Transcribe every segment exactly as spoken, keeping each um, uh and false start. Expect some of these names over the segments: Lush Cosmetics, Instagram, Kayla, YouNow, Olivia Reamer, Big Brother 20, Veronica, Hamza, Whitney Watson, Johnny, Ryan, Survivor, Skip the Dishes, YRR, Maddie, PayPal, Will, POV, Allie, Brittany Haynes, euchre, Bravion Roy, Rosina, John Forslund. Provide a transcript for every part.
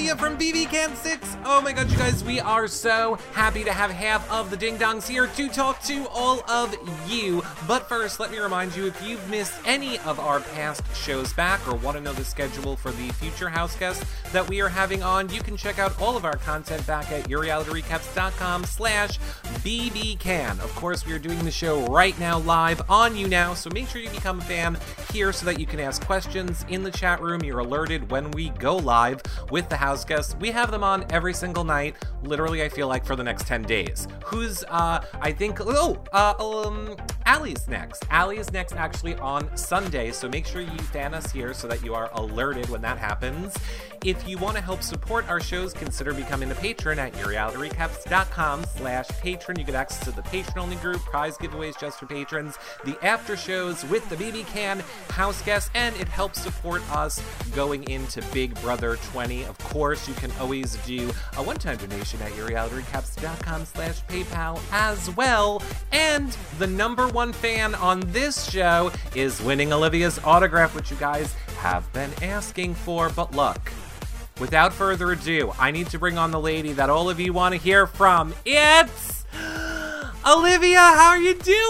Olivia from B B Camp six. Oh my god, you guys, we are so happy to have half of the Ding Dongs here to talk to all of you. But first, let me remind you, if you've missed any of our past shows back or want to know the schedule for the future house guests that we are having on, you can check out all of our content back at your reality recaps dot com slash B B Can. Of course, we are doing the show right now live on YouNow, so make sure you become a fan here so that you can ask questions in the chat room. You're alerted when we go live with the house guests. We have them on every single night, literally, I feel like, for the next ten days. Who's, uh, I think, oh, uh, um, Allie's next. Allie is next, actually, on Sunday, so make sure you fan us here so that you are alerted when that happens. If you want to help support our shows, consider becoming a patron at your reality recaps dot com slash patron. You get access to the patron-only group, prize giveaways just for patrons, the after shows with the B B Can house guests, and it helps support us going into Big Brother twenty. Of course, you can always do a one-time donation at your reality recaps dot com slash PayPal as well. And the number one fan on this show is winning Olivia's autograph, which you guys have been asking for. But look, without further ado, I need to bring on the lady that all of you want to hear from. It's Olivia. How are you doing?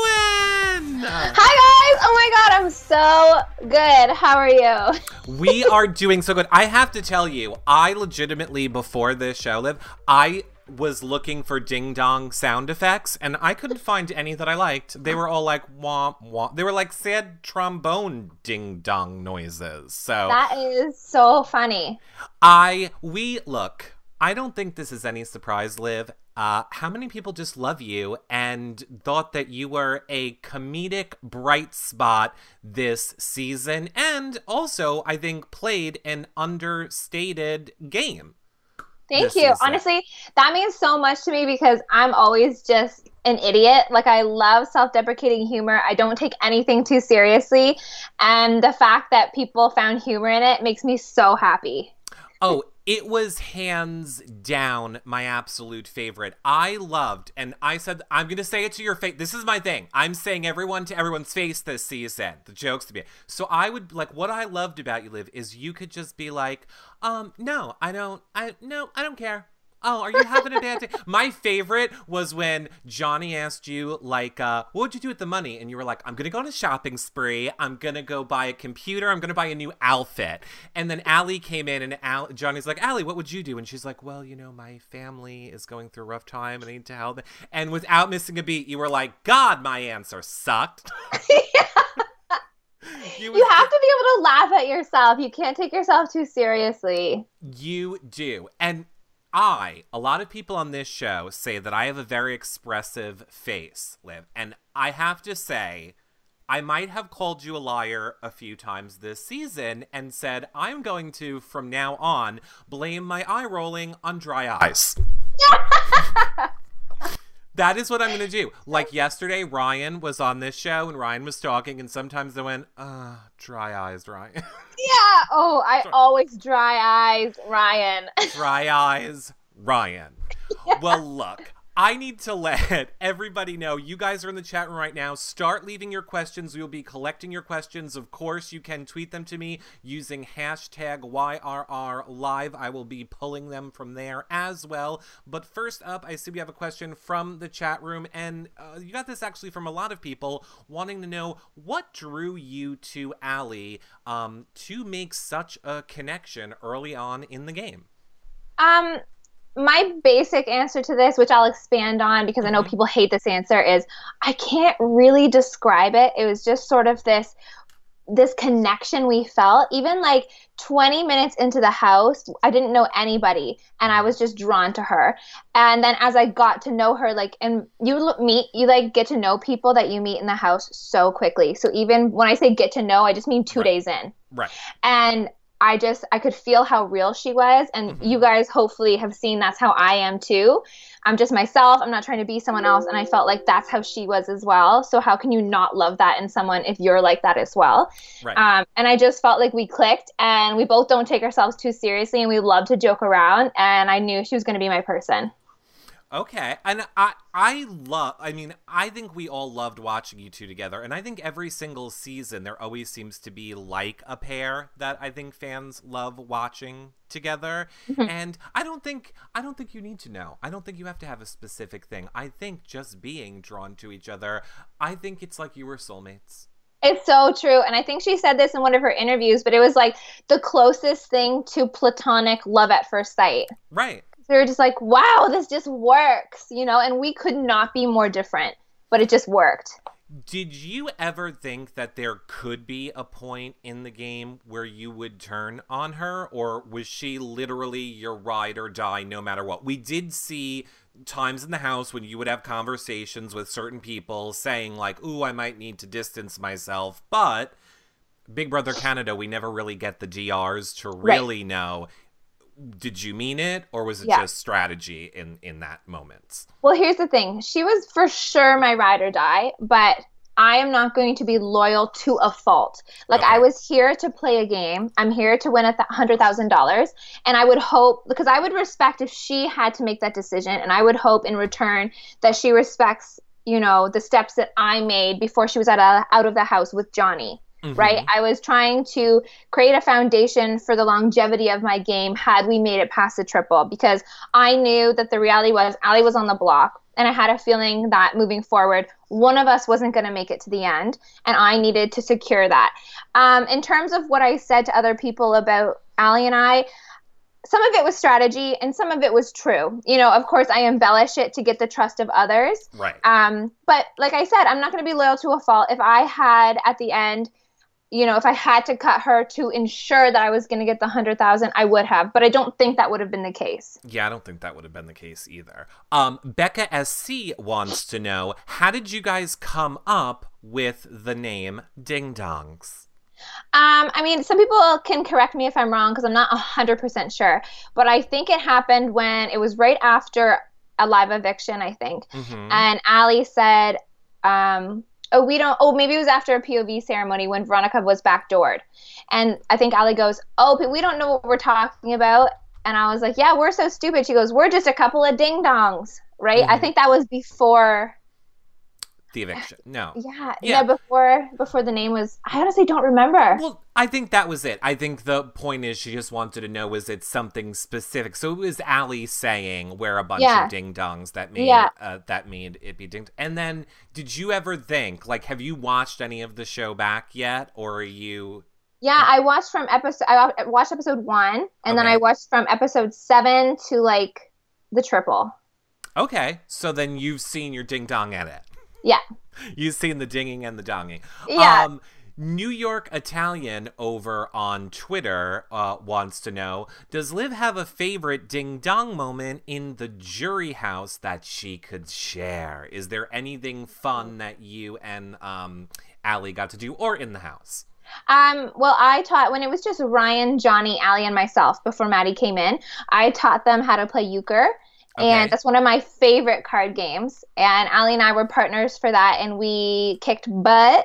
Hi, guys. Oh, my God. I'm so good. How are you? We are doing so good. I have to tell you, I legitimately, before this show, Liv, I was looking for ding dong sound effects, and I couldn't find any that I liked. They were all like womp womp. They were like sad trombone ding dong noises. So that is so funny. I we look. I don't think this is any surprise, Liv. Uh, how many people just love you and thought that you were a comedic bright spot this season, and also I think played an understated game. Thank you. Honestly, that means so much to me because I'm always just an idiot. Like, I love self-deprecating humor. I don't take anything too seriously. And the fact that people found humor in it makes me so happy. Oh, it was hands down my absolute favorite. I loved, and I said, I'm going to say it to your face. This is my thing. I'm saying everyone to everyone's face this season. The jokes to be. So I would, like, what I loved about you, Liv, is you could just be like, um, no, I don't, I, no, I don't care. Oh, are you having a bad day? My favorite was when Johnny asked you, like, uh, what would you do with the money? And you were like, I'm going to go on a shopping spree. I'm going to go buy a computer. I'm going to buy a new outfit. And then Allie came in, and Al Johnny's like, Allie, what would you do? And she's like, well, you know, my family is going through a rough time, and I need to help. And without missing a beat, you were like, God, my answer sucked. You, you have to be able to laugh at yourself. You can't take yourself too seriously. You do. And I, a lot of people on this show say that I have a very expressive face, Liv, and I have to say, I might have called you a liar a few times this season and said, I'm going to, from now on, blame my eye rolling on dry eyes. That is what I'm going to do. Like yesterday, Ryan was on this show and Ryan was talking, and sometimes I went, uh, dry eyes, Ryan. Yeah. Oh, I Sorry. always dry eyes, Ryan. Dry eyes, Ryan. Yeah. Well, look, I need to let everybody know you guys are in the chat room right now. Start leaving your questions. We will be collecting your questions. Of course, you can tweet them to me using hashtag Y R R Live. I will be pulling them from there as well. But first up, I see we have a question from the chat room. And uh, you got this actually from a lot of people wanting to know what drew you to Allie um, to make such a connection early on in the game. Um... My basic answer to this, which I'll expand on because I know people hate this answer, is I can't really describe it. It was just sort of this this connection we felt. Even like twenty minutes into the house, I didn't know anybody, and I was just drawn to her. And then as I got to know her, like, and you meet, you like get to know people that you meet in the house so quickly. So even when I say get to know, I just mean two right. days in. Right. And I just, I could feel how real she was, and mm-hmm. you guys hopefully have seen that's how I am too. I'm just myself. I'm not trying to be someone else, and I felt like that's how she was as well. So how can you not love that in someone if you're like that as well? Right. Um, and I just felt like we clicked, and we both don't take ourselves too seriously, and we love to joke around, and I knew she was going to be my person. Okay. And I I love, I mean, I think we all loved watching you two together. And I think every single season there always seems to be like a pair that I think fans love watching together. And I don't think, I don't think you need to know. I don't think you have to have a specific thing. I think just being drawn to each other, I think it's like you were soulmates. It's so true. And I think she said this in one of her interviews, but it was like the closest thing to platonic love at first sight. Right. We were just like, wow, this just works, you know, and we could not be more different, but it just worked. Did you ever think that there could be a point in the game where you would turn on her, or was she literally your ride or die no matter what? We did see times in the house when you would have conversations with certain people saying like, ooh, I might need to distance myself, but Big Brother Canada, we never really get the D Rs to really right. know. Did you mean it, or was it yeah. just strategy in, in that moment? Well, here's the thing. She was for sure my ride or die, but I am not going to be loyal to a fault. Like, okay. I was here to play a game. I'm here to win one hundred thousand dollars, and I would hope, because I would respect if she had to make that decision, and I would hope in return that she respects, you know, the steps that I made before she was out of, out of the house with Johnny. Mm-hmm. Right? I was trying to create a foundation for the longevity of my game had we made it past the triple, because I knew that the reality was Allie was on the block, and I had a feeling that moving forward, one of us wasn't going to make it to the end, and I needed to secure that. Um, in terms of what I said to other people about Allie and I, some of it was strategy and some of it was true. You know, of course, I embellish it to get the trust of others. Right. Um, but like I said, I'm not going to be loyal to a fault. If I had at the end, you know, if I had to cut her to ensure that I was going to get the one hundred thousand dollars, I would have. But I don't think that would have been the case. Yeah, I don't think that would have been the case either. Um, Becca S C wants to know, how did you guys come up with the name Ding Dongs? Um, I mean, some people can correct me if I'm wrong because I'm not one hundred percent sure. But I think it happened when it was right after a live eviction, I think. Mm-hmm. And Allie said... Um, oh, we don't, oh, maybe it was after a P O V ceremony when Veronica was backdoored. And I think Allie goes, oh, but we don't know what we're talking about. And I was like, yeah, we're so stupid. She goes, we're just a couple of ding-dongs, right? Mm-hmm. I think that was before... the eviction. No. Yeah. Yeah. No, before, before the name was, I honestly don't remember. Well, I think that was it. I think the point is she just wanted to know, was it something specific? So it was Allie saying we're a bunch yeah. of ding-dongs that made, yeah. uh, that made it be ding. And then did you ever think, like, have you watched any of the show back yet? Or are you... Yeah, I watched from episode, I watched episode one. And okay. then I watched from episode seven to, like, the triple. Okay. So then you've seen your ding-dong edit. Yeah. You've seen the dinging and the donging. Yeah. Um, New York Italian over on Twitter uh, wants to know, does Liv have a favorite ding-dong moment in the jury house that she could share? Is there anything fun that you and um, Allie got to do or in the house? Um, well, I taught, when it was just Ryan, Johnny, Allie, and myself before Maddie came in, I taught them how to play euchre. Okay. And that's one of my favorite card games. And Allie and I were partners for that. And we kicked butt,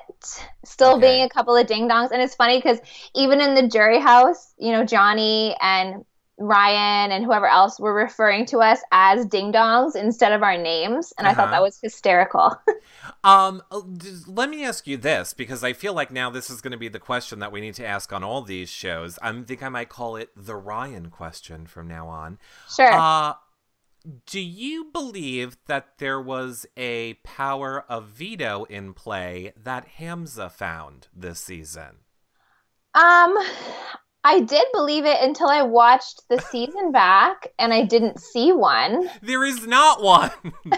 still okay. being a couple of ding-dongs. And it's funny because even in the jury house, you know, Johnny and Ryan and whoever else were referring to us as ding-dongs instead of our names. And uh-huh. I thought that was hysterical. um, let me ask you this, because I feel like now this is going to be the question that we need to ask on all these shows. I think I might call it the Ryan question from now on. Sure. Uh, Do you believe that there was a power of veto in play that Hamza found this season? Um, I did believe it until I watched the season back and I didn't see one. There is not one.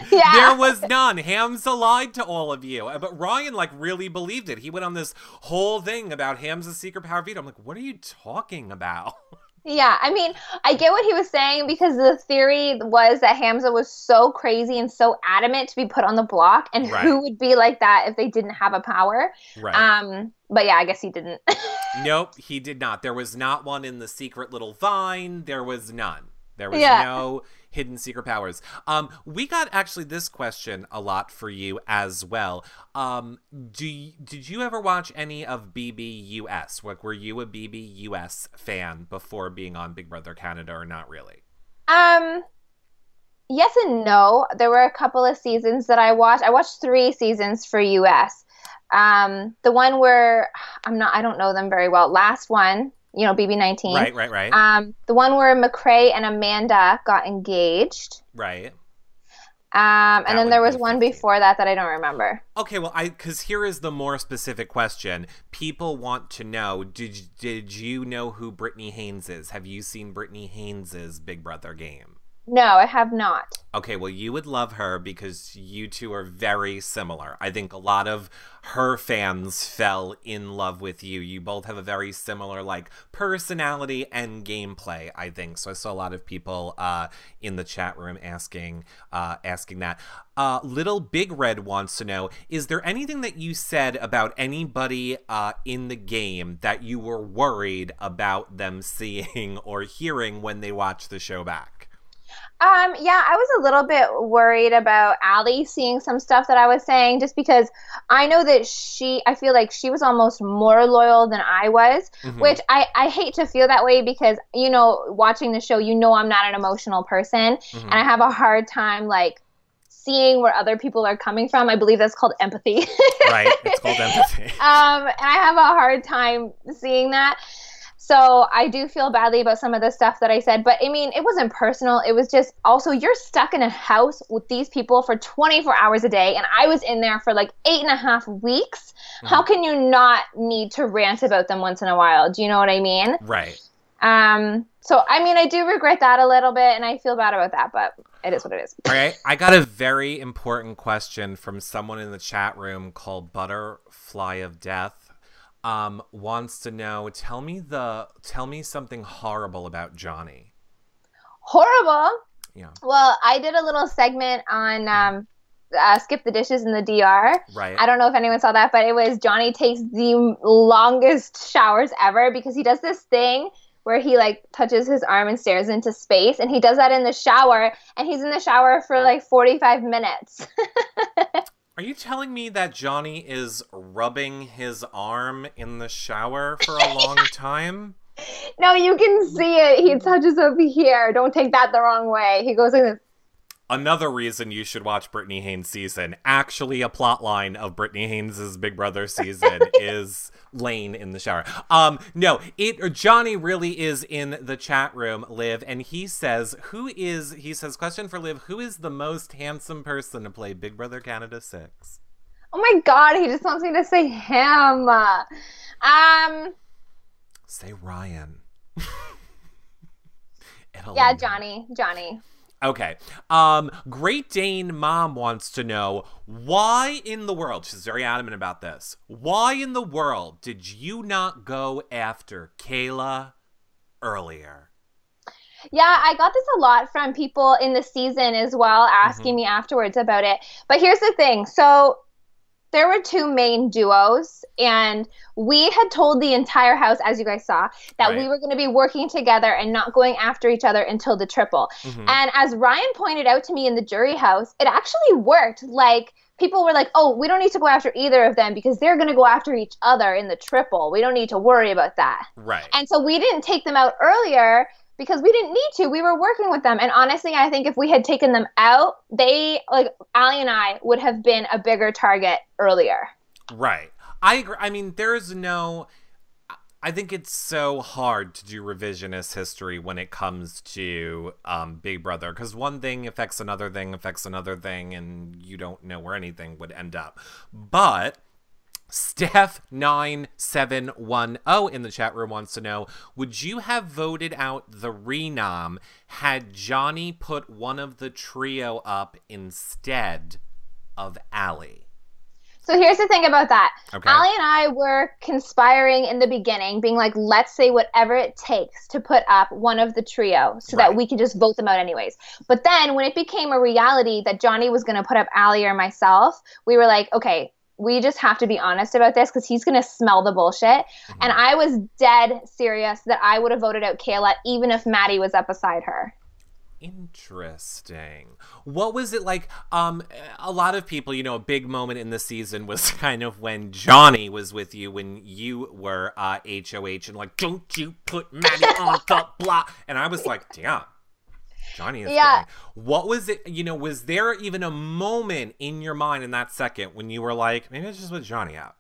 Yeah. There was none. Hamza lied to all of you. But Ryan, like, really believed it. He went on this whole thing about Hamza's secret power of veto. I'm like, what are you talking about? Yeah, I mean, I get what he was saying because the theory was that Hamza was so crazy and so adamant to be put on the block, and right. who would be like that if they didn't have a power? Right. Um, but yeah, I guess he didn't. Nope, he did not. There was not one in the secret little vine. There was none. There was yeah. no hidden secret powers. Um, we got actually this question a lot for you as well. Um, do you, did you ever watch any of B B U S? Like, were you a B B U S fan before being on Big Brother Canada, or not really? Um, yes and no. There were a couple of seasons that I watched. I watched three seasons for U S. Um, the one where I'm not, I don't know them very well. Last one, you know, B B nineteen. Right, right, right. Um, the one where McCrae and Amanda got engaged. Right. Um, and then there was one before that that I don't remember. Okay, well, I because here is the more specific question. People want to know, did, did you know who Brittany Haynes is? Have you seen Brittany Haynes' Big Brother game? No, I have not. Okay, well, you would love her because you two are very similar. I think a lot of her fans fell in love with you. You both have a very similar, like, personality and gameplay, I think. So I saw a lot of people uh, in the chat room asking, uh, asking that. Uh, Little Big Red wants to know, is there anything that you said about anybody uh, in the game that you were worried about them seeing or hearing when they watch the show back? Um, yeah, I was a little bit worried about Allie seeing some stuff that I was saying, just because I know that she, I feel like she was almost more loyal than I was, mm-hmm. which I, I hate to feel that way because, you know, watching the show, you know, I'm not an emotional person, mm-hmm. and I have a hard time, like, seeing where other people are coming from. I believe that's called empathy. Right, it's called empathy. Um, and I have a hard time seeing that. So I do feel badly about some of the stuff that I said. But, I mean, it wasn't personal. It was just also you're stuck in a house with these people for twenty-four hours a day. And I was in there for like eight and a half weeks. Mm-hmm. How can you not need to rant about them once in a while? Do you know what I mean? Right. Um. So, I mean, I do regret that a little bit, and I feel bad about that, but it is what it is. All right. I got a very important question from someone in the chat room called Butterfly of Death. Um, wants to know, tell me the, tell me something horrible about Johnny. Horrible? Yeah. Well, I did a little segment on, um, uh, Skip the Dishes in the D R. Right. I don't know if anyone saw that, but it was Johnny takes the longest showers ever because he does this thing where he like touches his arm and stares into space. And he does that in the shower, and he's in the shower for like forty-five minutes. Are you telling me that Johnny is rubbing his arm in the shower for a long time? No, you can see it. He touches over here. Don't take that the wrong way. He goes like this. Another reason you should watch Brittany Haynes' season, actually a plot line of Brittany Haynes' Big Brother season, is Lane in the shower. Um, no, it Johnny really is in the chat room, Liv, and he says, who is, he says, question for Liv, who is the most handsome person to play Big Brother Canada six? Oh my God, he just wants me to say him. Um, Say Ryan. Yeah, Johnny, Johnny. Okay. Um, Great Dane Mom wants to know, why in the world, she's very adamant about this, why in the world did you not go after Kayla earlier? Yeah, I got this a lot from people in the season as well, asking mm-hmm. me afterwards about it. But here's the thing. So there were two main duos, and we had told the entire house, as you guys saw, that right. we were going to be working together and not going after each other until the triple. Mm-hmm. And as Ryan pointed out to me in the jury house, it actually worked. Like, people were like, oh, we don't need to go after either of them because they're going to go after each other in the triple. We don't need to worry about that. Right. And so we didn't take them out earlier because we didn't need to. We were working with them. And honestly, I think if we had taken them out, they, like Allie and I, would have been a bigger target earlier. Right. I agree. I mean, there is no... I think it's so hard to do revisionist history when it comes to um, Big Brother, because one thing affects another thing, affects another thing, and you don't know where anything would end up. But... Steph nine seven one zero in the chat room wants to know, would you have voted out the renom had Johnny put one of the trio up instead of Allie? So here's the thing about that. Okay. Allie and I were conspiring in the beginning, being like, let's say whatever it takes to put up one of the trio so right. that we can just vote them out anyways. But then when it became a reality that Johnny was going to put up Allie or myself, we were like, okay, we just have to be honest about this because he's going to smell the bullshit. Mm-hmm. And I was dead serious that I would have voted out Kayla even if Maddie was up beside her. Interesting. What was it like? Um, a lot of people, you know, a big moment in the season was kind of when Johnny was with you when you were uh, H O H and like, don't you put Maddie on the block. And I was like, damn. Johnny is yeah. doing. What was it, you know, was there even a moment in your mind in that second when you were like, maybe it's just with Johnny out?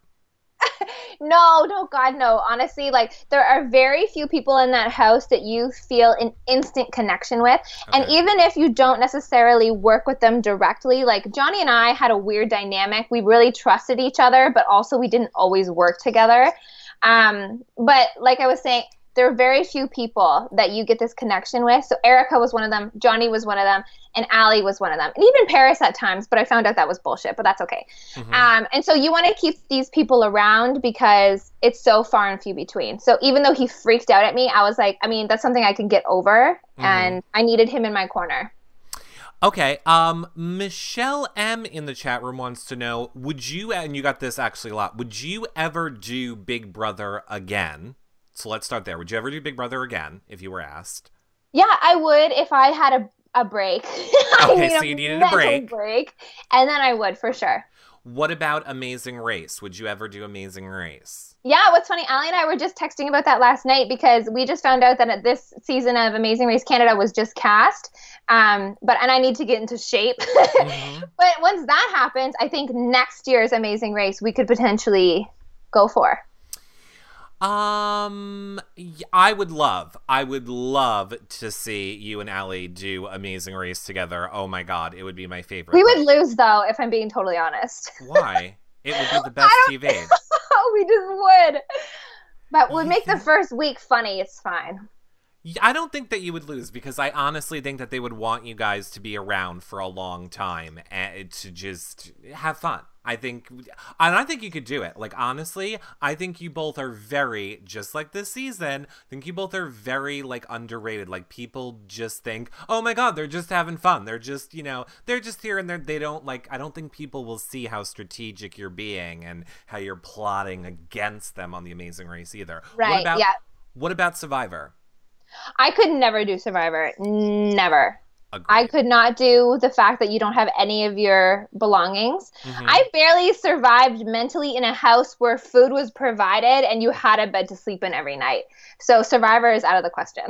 No, no, God, no. Honestly, like, there are very few people in that house that you feel an instant connection with. Okay. And even if you don't necessarily work with them directly, like, Johnny and I had a weird dynamic. We really trusted each other, but also we didn't always work together. Um, but like I was saying, there are very few people that you get this connection with. So Erica was one of them. Johnny was one of them. And Allie was one of them. And even Paris at times, but I found out that was bullshit, but that's okay. Mm-hmm. Um, and so you want to keep these people around because it's so far and few between. So even though he freaked out at me, I was like, I mean, that's something I can get over. Mm-hmm. And I needed him in my corner. Okay. Um, Michelle M in the chat room wants to know, would you, and you got this actually a lot, would you ever do Big Brother again? So let's start there. Would you ever do Big Brother again if you were asked? Yeah, I would if I had a, a break. Okay, so you needed a break. break. And then I would, for sure. What about Amazing Race? Would you ever do Amazing Race? Yeah, what's funny, Allie and I were just texting about that last night because we just found out that this season of Amazing Race Canada was just cast. Um, but and I need to get into shape. Mm-hmm. But once that happens, I think next year's Amazing Race we could potentially go for. Um, I would love, I would love to see you and Allie do Amazing Race together. Oh my God, it would be my favorite. We would lose though, if I'm being totally honest. Why? It would be the best T V. We just would. But we'd make the first week funny, it's fine. I don't think that you would lose because I honestly think that they would want you guys to be around for a long time and to just have fun. I think, and I think you could do it. Like, honestly, I think you both are very, just like this season, I think you both are very, like, underrated. Like, people just think, oh my God, they're just having fun. They're just, you know, they're just here and they're, they don't, like, I don't think people will see how strategic you're being and how you're plotting against them on The Amazing Race either. Right, what about, yeah. What about Survivor? I could never do Survivor. Never. Agreed. I could not do the fact that you don't have any of your belongings. Mm-hmm. I barely survived mentally in a house where food was provided and you had a bed to sleep in every night. So Survivor is out of the question.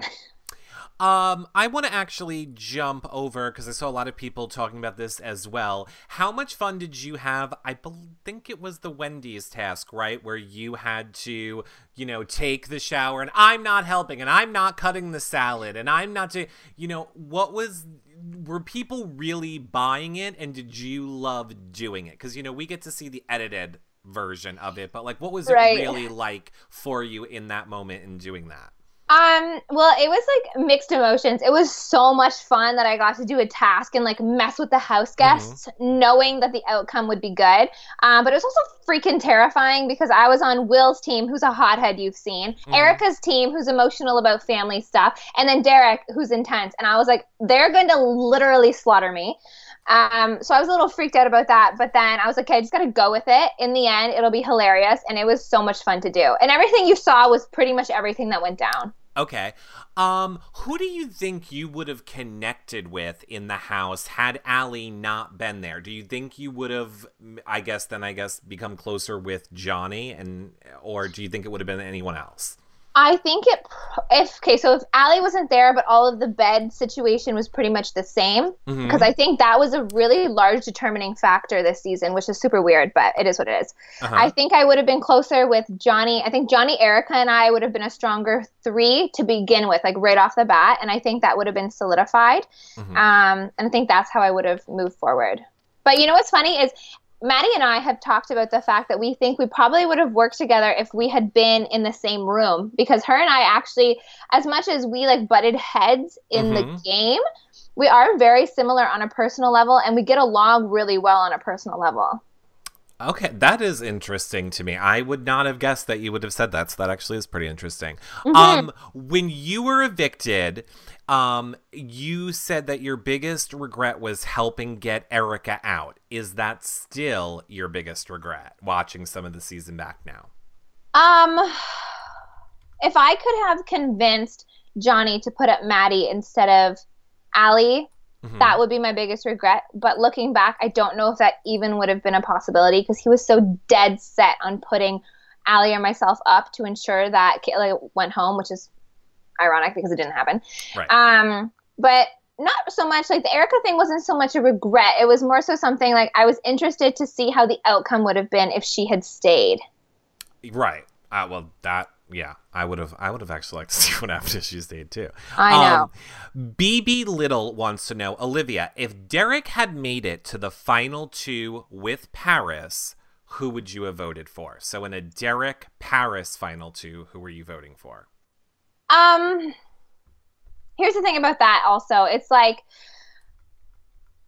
Um, I want to actually jump over because I saw a lot of people talking about this as well. How much fun did you have? I be think it was the Wendy's task, right? Where you had to, you know, take the shower and I'm not helping and I'm not cutting the salad and I'm not to, you know, what was, were people really buying it and did you love doing it? Because, you know, we get to see the edited version of it, but like, what was right. it really like for you in that moment in doing that? Um, well, it was like mixed emotions. It was so much fun that I got to do a task and like mess with the house guests, mm-hmm. knowing that the outcome would be good. Um, but it was also freaking terrifying because I was on Will's team, who's a hothead you've seen, mm-hmm. Erica's team, who's emotional about family stuff, and then Derek, who's intense. And I was like, they're going to literally slaughter me. Um, so I was a little freaked out about that, but then I was like, okay, I just got to go with it. In the end, it'll be hilarious. And it was so much fun to do. And everything you saw was pretty much everything that went down. Okay. Um, who do you think you would have connected with in the house had Allie not been there? Do you think you would have, I guess, then I guess become closer with Johnny and, or do you think it would have been anyone else? I think it, if, okay, so if Allie wasn't there, but all of the bed situation was pretty much the same, because mm-hmm. I think that was a really large determining factor this season, which is super weird, but it is what it is. Uh-huh. I think I would have been closer with Johnny. I think Johnny, Erica, and I would have been a stronger three to begin with, like right off the bat, and I think that would have been solidified, mm-hmm. um, and I think that's how I would have moved forward. But you know what's funny is Maddie and I have talked about the fact that we think we probably would have worked together if we had been in the same room, because her and I actually, as much as we like butted heads in mm-hmm. the game, we are very similar on a personal level and we get along really well on a personal level. Okay, that is interesting to me. I would not have guessed that you would have said that, so that actually is pretty interesting. Mm-hmm. Um, when you were evicted, um, you said that your biggest regret was helping get Erica out. Is that still your biggest regret, watching some of the season back now? Um, if I could have convinced Johnny to put up Maddie instead of Allie, mm-hmm. that would be my biggest regret. But looking back, I don't know if that even would have been a possibility because he was so dead set on putting Allie or myself up to ensure that Kayla went home, which is ironic because it didn't happen. Right. Um, but not so much, like the Erica thing wasn't so much a regret. It was more so something like I was interested to see how the outcome would have been if she had stayed. Right. Uh, well, that, yeah, I would have, I would have actually liked to see what happened if she stayed too. I know. Um, B B Little wants to know, Olivia, if Derek had made it to the final two with Paris, who would you have voted for? So in a Derek Paris final two, who were you voting for? Um, here's the thing about that also. It's like,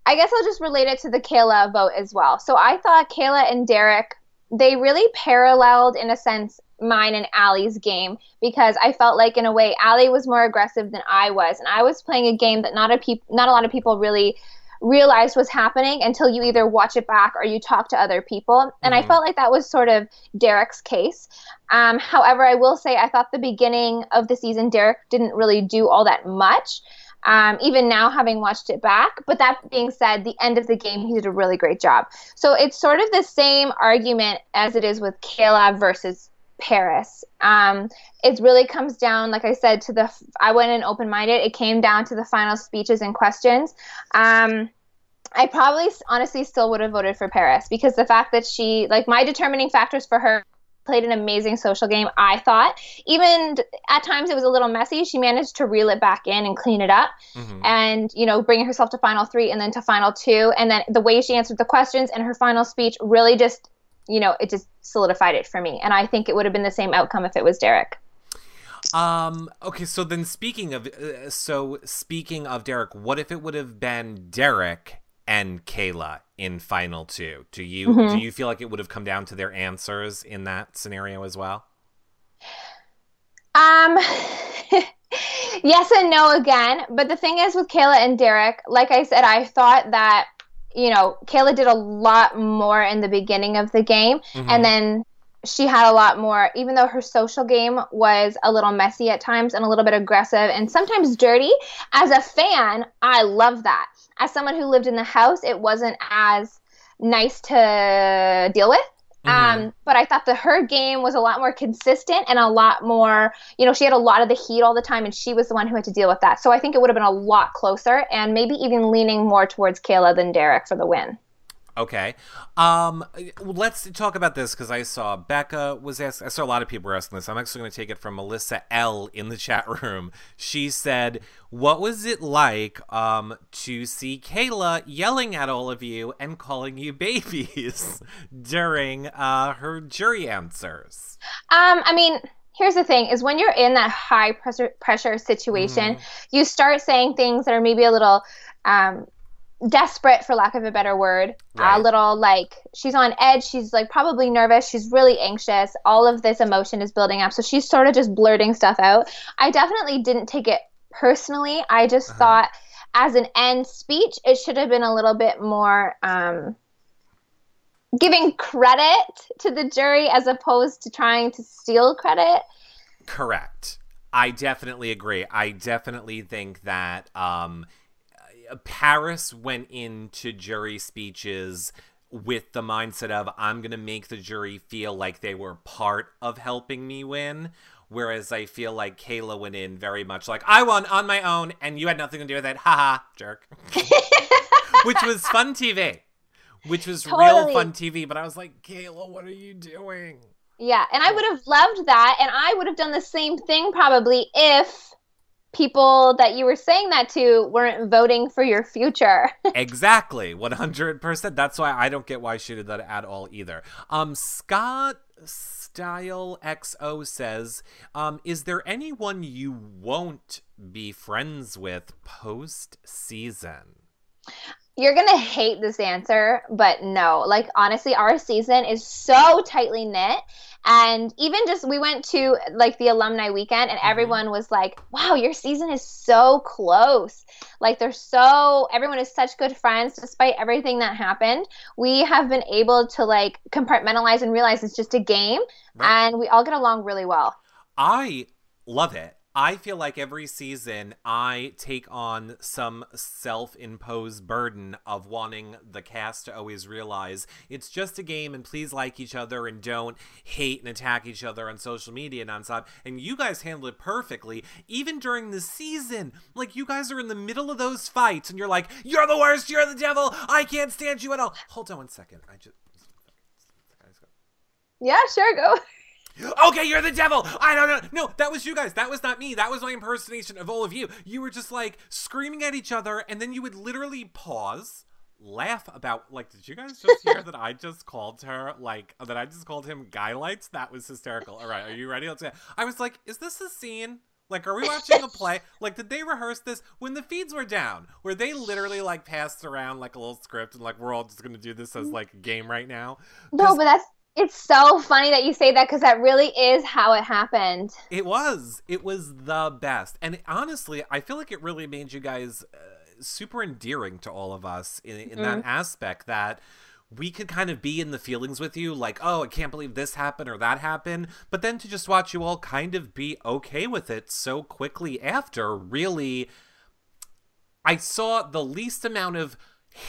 I guess I'll just relate it to the Kayla vote as well. So I thought Kayla and Derek, they really paralleled, in a sense, mine and Allie's game, because I felt like, in a way, Allie was more aggressive than I was. And I was playing a game that not a peop- not a lot of people really realized was happening until you either watch it back or you talk to other people. And mm-hmm. I felt like that was sort of Derek's case. Um, however, I will say I thought the beginning of the season, Derek didn't really do all that much, um, even now having watched it back. But that being said, the end of the game, he did a really great job. So it's sort of the same argument as it is with Kayla versus Paris. Um, it really comes down, like I said, to the, I went in open-minded. It came down to the final speeches and questions. Um, I probably honestly still would have voted for Paris, because the fact that she, like, my determining factors for her, played an amazing social game, I thought. Even at times it was a little messy. She managed to reel it back in and clean it up, mm-hmm. and, you know, bringing herself to final three and then to final two. And then the way she answered the questions and her final speech really just, you know, it just solidified it for me. And I think it would have been the same outcome if it was Derek. Um, okay, so then speaking of, uh, so speaking of Derek, what if it would have been Derek and Kayla in final two? Do you, mm-hmm. do you feel like it would have come down to their answers in that scenario as well? Um, yes and no again. But the thing is with Kayla and Derek, like I said, I thought that, you know, Kayla did a lot more in the beginning of the game, mm-hmm. and then she had a lot more, even though her social game was a little messy at times and a little bit aggressive and sometimes dirty. As a fan, I love that. As someone who lived in the house, it wasn't as nice to deal with. Mm-hmm. Um, but I thought that her game was a lot more consistent and a lot more, you know, she had a lot of the heat all the time, and she was the one who had to deal with that. So I think it would have been a lot closer, and maybe even leaning more towards Kayla than Derek for the win. Okay. Um, let's talk about this, because I saw Becca was asking, I saw a lot of people were asking this. I'm actually going to take it from Melissa L. in the chat room. She said, what was it like um, to see Kayla yelling at all of you and calling you babies during uh, her jury answers? Um, I mean... Here's the thing, is when you're in that high pressure, pressure situation, mm-hmm. you start saying things that are maybe a little um, desperate, for lack of a better word. Right. A little like, she's on edge, she's like probably nervous, she's really anxious, all of this emotion is building up. So she's sort of just blurting stuff out. I definitely didn't take it personally. I just uh-huh. thought as an end speech, it should have been a little bit more... Um, giving credit to the jury as opposed to trying to steal credit. Correct. I definitely agree. I definitely think that um, Paris went into jury speeches with the mindset of, I'm going to make the jury feel like they were part of helping me win. Whereas I feel like Kayla went in very much like, I won on my own and you had nothing to do with it. Haha, jerk. Which was fun T V. Which was totally. Real fun T V, but I was like, Kayla, what are you doing? Yeah, and I would have loved that, and I would have done the same thing probably if people that you were saying that to weren't voting for your future. Exactly, one hundred percent. That's why I don't get why she did that at all either. Um, Scott Style X O says, um, is there anyone you won't be friends with post-season? You're going to hate this answer, but no. Like, honestly, our season is so tightly knit. And even just, we went to, like, the alumni weekend, and mm-hmm. everyone was like, wow, your season is so close. Like, they're so, everyone is such good friends despite everything that happened. We have been able to, like, compartmentalize and realize it's just a game. Right. And we all get along really well. I love it. I feel like every season I take on some self-imposed burden of wanting the cast to always realize it's just a game and please like each other and don't hate and attack each other on social media nonstop. And you guys handle it perfectly, even during the season. Like, you guys are in the middle of those fights and you're like, you're the worst, you're the devil, I can't stand you at all. Hold on one second. I just... Yeah, sure, go. Okay, you're the devil. I don't know. No, that was you guys. That was not me. That was my impersonation of all of you. You were just like screaming at each other, and then you would literally pause, laugh about, like, did you guys just hear that I just called her, like, that I just called him guy lights? That was hysterical. All right, are you ready? Let's go. I was like, is this a scene? Like, are we watching a play? Like, did they rehearse this when the feeds were down? Where they literally, like, passed around, like, a little script and, like, we're all just going to do this as, like, a game right now? No, but that's... It's so funny that you say that because that really is how it happened. It was. It was the best. And it, honestly, I feel like it really made you guys uh, super endearing to all of us in, in mm-hmm. that aspect that we could kind of be in the feelings with you, like, oh, I can't believe this happened or that happened. But then to just watch you all kind of be okay with it so quickly after, really, I saw the least amount of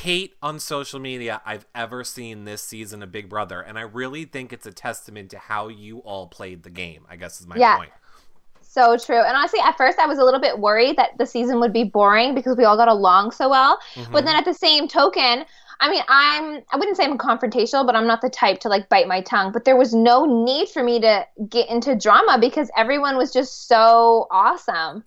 hate on social media I've ever seen this season of Big Brother, and I really think it's a testament to how you all played the game, I guess is my yeah. point. So true. And honestly, at first I was a little bit worried that the season would be boring because we all got along so well. Mm-hmm. But then at the same token, I mean, I'm, I wouldn't say I'm confrontational, but I'm not the type to, like, bite my tongue. But there was no need for me to get into drama because everyone was just so awesome.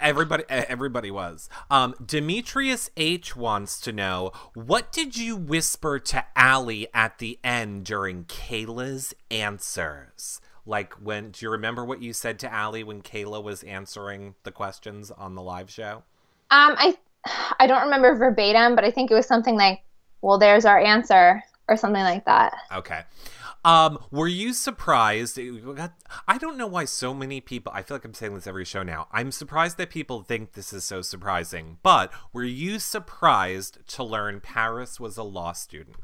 everybody everybody was. um Demetrius H wants to know, what did you whisper to Allie at the end during Kayla's answers? Like, when do you remember what you said to Allie when Kayla was answering the questions on the live show? um I I don't remember verbatim, but I think it was something like, well, there's our answer or something like that. Okay. Um, were you surprised? I don't know why so many people, I feel like I'm saying this every show now, I'm surprised that people think this is so surprising, but were you surprised to learn Paris was a law student?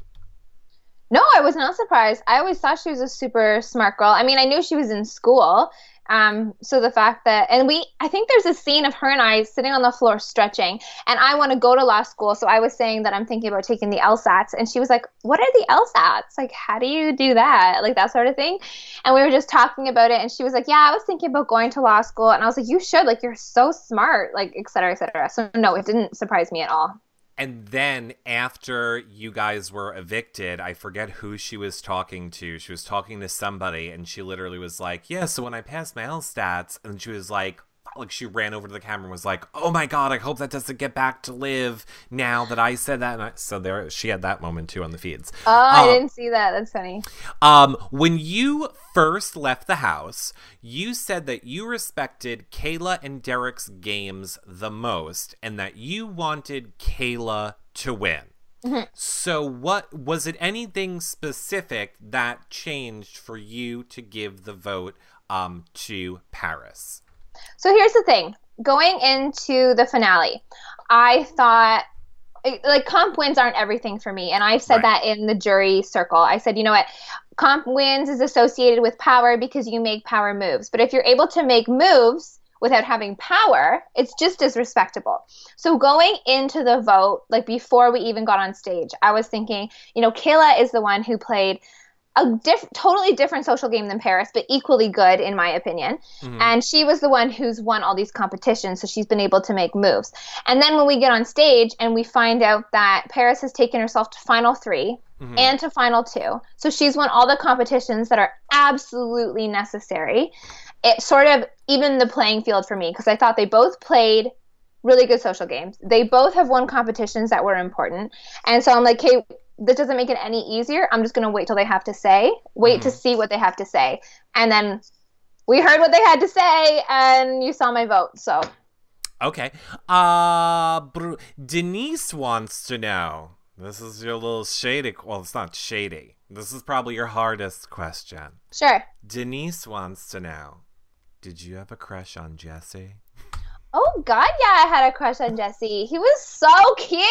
No, I was not surprised. I always thought she was a super smart girl. I mean, I knew she was in school. Um, so the fact that, and we, I think there's a scene of her and I sitting on the floor stretching, and I want to go to law school. So I was saying that I'm thinking about taking the L SATs, and she was like, what are the L SATs? Like, how do you do that? Like, that sort of thing. And we were just talking about it, and she was like, yeah, I was thinking about going to law school. And I was like, you should, like, you're so smart, like, et cetera, et cetera. So no, it didn't surprise me at all. And then after you guys were evicted, I forget who she was talking to. She was talking to somebody, and she literally was like, yeah, so when I passed my L SATs, and she was like, like she ran over to the camera and was like, oh my God, I hope that doesn't get back to live now that I said that. And I, so there, she had that moment too on the feeds. Oh, um, I didn't see that. That's funny. Um, when you first left the house, you said that you respected Kayla and Derek's games the most and that you wanted Kayla to win. Mm-hmm. So what was it, anything specific that changed for you to give the vote um, to Paris? So here's the thing. Going into the finale, I thought, like, comp wins aren't everything for me. And I've said right. that in the jury circle. I said, you know what? Comp wins is associated with power because you make power moves. But if you're able to make moves without having power, it's just as respectable. So going into the vote, like, before we even got on stage, I was thinking, you know, Kayla is the one who played – a diff- totally different social game than Paris, but equally good in my opinion. Mm-hmm. And she was the one who's won all these competitions, so she's been able to make moves. And then when we get on stage and we find out that Paris has taken herself to final three mm-hmm. and to final two, so she's won all the competitions that are absolutely necessary. It sort of evened the playing field for me because I thought they both played really good social games. They both have won competitions that were important. And so I'm like, hey, this doesn't make it any easier. I'm just going to wait till they have to say, wait mm-hmm. to see what they have to say. And then we heard what they had to say, and you saw my vote. So, okay. Uh, Denise wants to know, this is your little shady. Well, it's not shady. This is probably your hardest question. Sure. Denise wants to know, did you have a crush on Jesse? Oh, God, yeah, I had a crush on Jesse. He was so cute.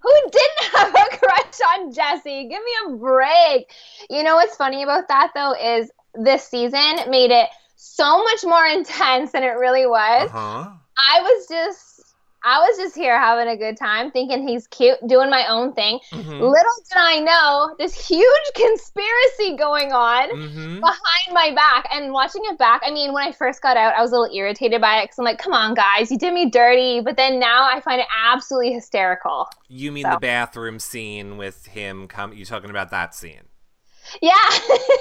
Who didn't have a crush on Jesse? Give me a break. You know what's funny about that, though, is this season made it so much more intense than it really was. Uh-huh. I was just, I was just here having a good time, thinking he's cute, doing my own thing. Mm-hmm. Little did I know, this huge conspiracy going on mm-hmm. behind my back. And watching it back, I mean, when I first got out, I was a little irritated by it because I'm like, come on, guys, you did me dirty. But then now I find it absolutely hysterical. You mean so. the bathroom scene with him? Come, you talking about that scene? Yeah.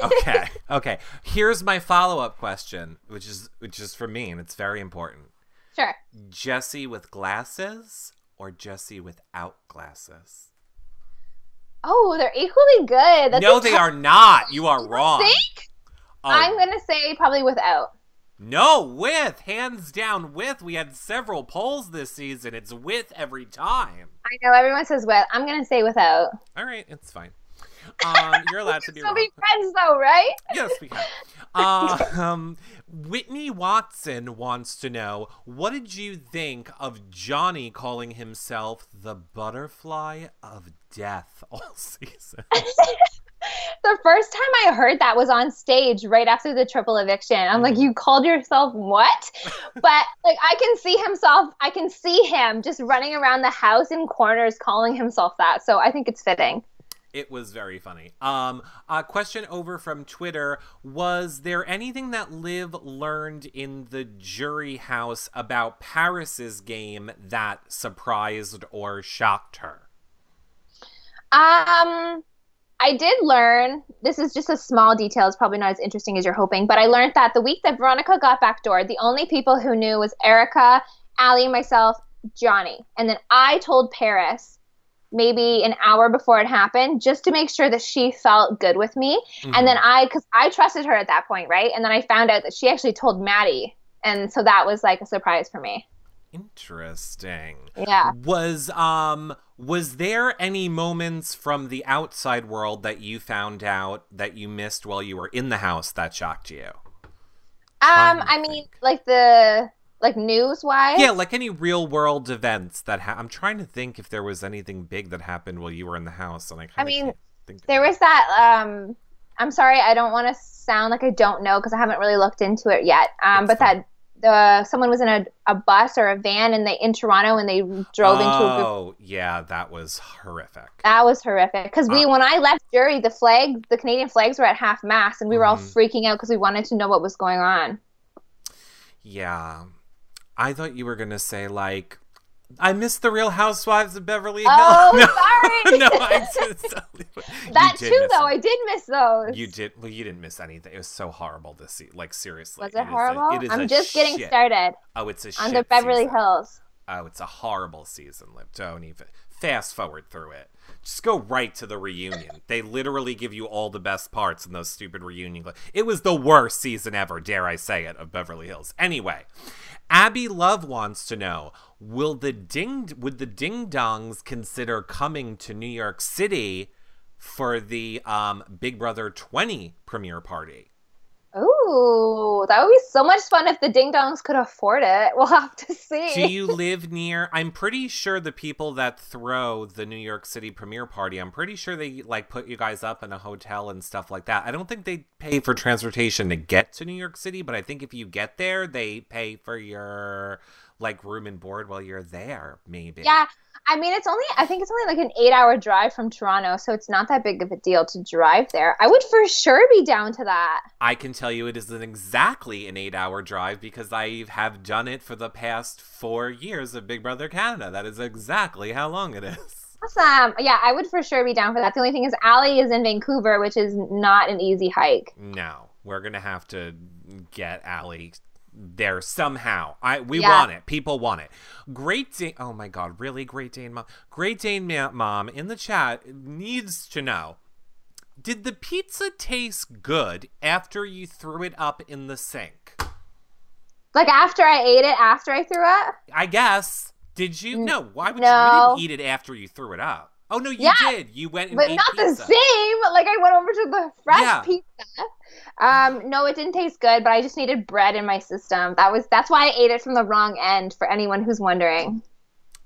okay. Okay. Here's my follow-up question, which is which is for me, and it's very important. Sure. Jesse with glasses or Jesse without glasses? Oh, they're equally good. That's no, they are not. You are you wrong. Think? Oh. I'm going to say probably without. No, with. Hands down with. We had several polls this season. It's with every time. I know. Everyone says with. I'm going to say without. All right. It's fine. Um, you're allowed to be wrong. We can still be friends, though, right? Yes, we can. Uh, um, Whitney Watson wants to know, what did you think of Johnny calling himself the butterfly of death all season? The first time I heard that was on stage right after the triple eviction. I'm like, you called yourself what? But like, I can see himself. I can see him just running around the house in corners calling himself that. So I think it's fitting. It was very funny. Um, a question over from Twitter. Was there anything that Liv learned in the jury house about Paris's game that surprised or shocked her? Um, I did learn, this is just a small detail, it's probably not as interesting as you're hoping, but I learned that the week that Veronica got backdoored, the only people who knew was Erica, Allie, myself, Johnny. And then I told Paris maybe an hour before it happened, just to make sure that she felt good with me. Mm-hmm. And then I, because I trusted her at that point, right? And then I found out that she actually told Maddie. And so that was like a surprise for me. Interesting. Yeah. Was, um, was there any moments from the outside world that you found out that you missed while you were in the house that shocked you? Um, I mean, think. like the... Like news-wise? Yeah, like any real-world events that ha I'm trying to think if there was anything big that happened while you were in the house. And I, I mean, think there was that... Um, I'm sorry, I don't want to sound like I don't know because I haven't really looked into it yet. Um, but fun. that the someone was in a, a bus or a van and they in Toronto and they drove oh, into a... Oh, yeah, that was horrific. That was horrific. Because we, um, when I left jury, the flag, the Canadian flags were at half-mast and we were mm-hmm. all freaking out because we wanted to know what was going on. Yeah... I thought you were going to say, like, I miss the Real Housewives of Beverly Hills. Oh, no. Sorry. no, I just, that too, though. Them. I did miss those. You did. Well, you didn't miss anything. It was so horrible this season. Like, seriously. Was it, it horrible? Is a, it is I'm just shit. getting started. Oh, it's a shit on the Beverly season. Hills. Oh, it's a horrible season, Liv. Don't even. Fast forward through it. Just go right to the reunion. They literally give you all the best parts in those stupid reunion. It was the worst season ever, dare I say it, of Beverly Hills. Anyway. Abby Love wants to know, will the ding would the Ding Dongs consider coming to New York City for the um, Big Brother twenty premiere party? Ooh, that would be so much fun if the Ding Dongs could afford it. We'll have to see. Do you live near? I'm pretty sure the people that throw the New York City premiere party, I'm pretty sure they like put you guys up in a hotel and stuff like that. I don't think they pay for transportation to get to New York City, but I think if you get there, they pay for your like room and board while you're there, maybe. Yeah. I mean, it's only, I think it's only like an eight hour drive from Toronto, so it's not that big of a deal to drive there. I would for sure be down to that. I can tell you it is an exactly an eight hour drive because I have done it for the past four years of Big Brother Canada. That is exactly how long it is. Awesome. Yeah, I would for sure be down for that. The only thing is Allie is in Vancouver, which is not an easy hike. No, we're going to have to get Allie there somehow. I we yeah. want it. People want it. Great Dane. Oh my God! Really, Great Dane Mom. Great Dane ma Mom in the chat needs to know: did the pizza taste good after you threw it up in the sink? Like after I ate it, after I threw up. I guess. Did you? No. Why would no. you? You didn't eat it after you threw it up. Oh no, you yeah, did. You went and but ate not pizza. the same. Like I went over to the fresh yeah. pizza. Um, no, it didn't taste good, but I just needed bread in my system. That was that's why I ate it from the wrong end. For anyone who's wondering,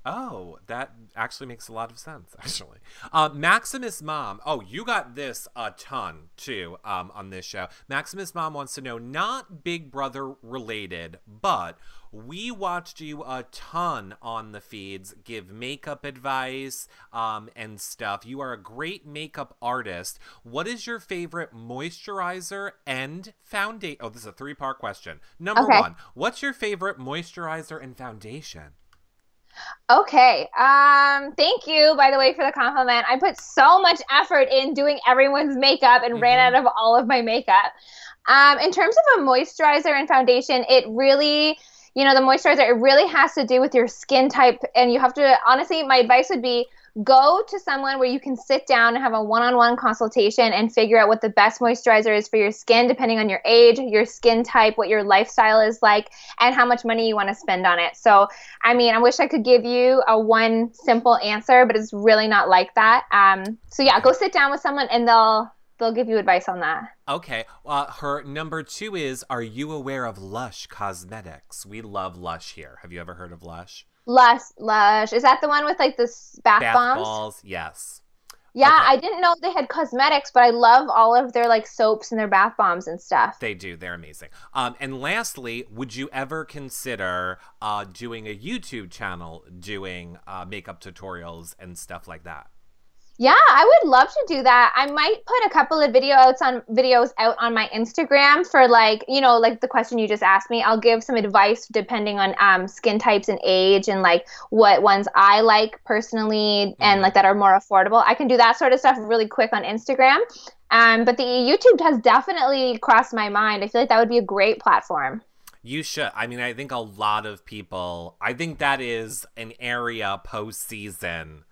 Oh, that actually makes a lot of sense, actually. Uh, Maximus Mom. Oh, you got this a ton, too, um, on this show. Maximus Mom wants to know, not Big Brother related, but we watched you a ton on the feeds, give makeup advice um, and stuff. You are a great makeup artist. What is your favorite moisturizer and foundation? Oh, this is a three-part question. Number okay. one, what's your favorite moisturizer and foundation? Okay. Um, thank you, by the way, for the compliment. I put so much effort in doing everyone's makeup and mm-hmm. ran out of all of my makeup. Um, in terms of a moisturizer and foundation, it really, you know, the moisturizer, it really has to do with your skin type. And you have to, honestly, my advice would be go to someone where you can sit down and have a one-on-one consultation and figure out what the best moisturizer is for your skin, depending on your age, your skin type, what your lifestyle is like, and how much money you want to spend on it. So, I mean, I wish I could give you a one simple answer, but it's really not like that. Um, so, yeah, go sit down with someone and they'll they'll give you advice on that. Okay. Uh, her number two is, are you aware of Lush Cosmetics? We love Lush here. Have you ever heard of Lush? Lush, Lush. Is that the one with like the bath, bath bombs? Bath balls, yes. Yeah, okay. I didn't know they had cosmetics, but I love all of their like soaps and their bath bombs and stuff. They do. They're amazing. Um, and lastly, would you ever consider uh, doing a YouTube channel doing uh, makeup tutorials and stuff like that? Yeah, I would love to do that. I might put a couple of videos on videos out on my Instagram for like, you know, like the question you just asked me. I'll give some advice depending on um, skin types and age and like what ones I like personally and like that are more affordable. I can do that sort of stuff really quick on Instagram. Um, but the YouTube has definitely crossed my mind. I feel like that would be a great platform. You should. I mean, I think a lot of people, I think that is an area post-season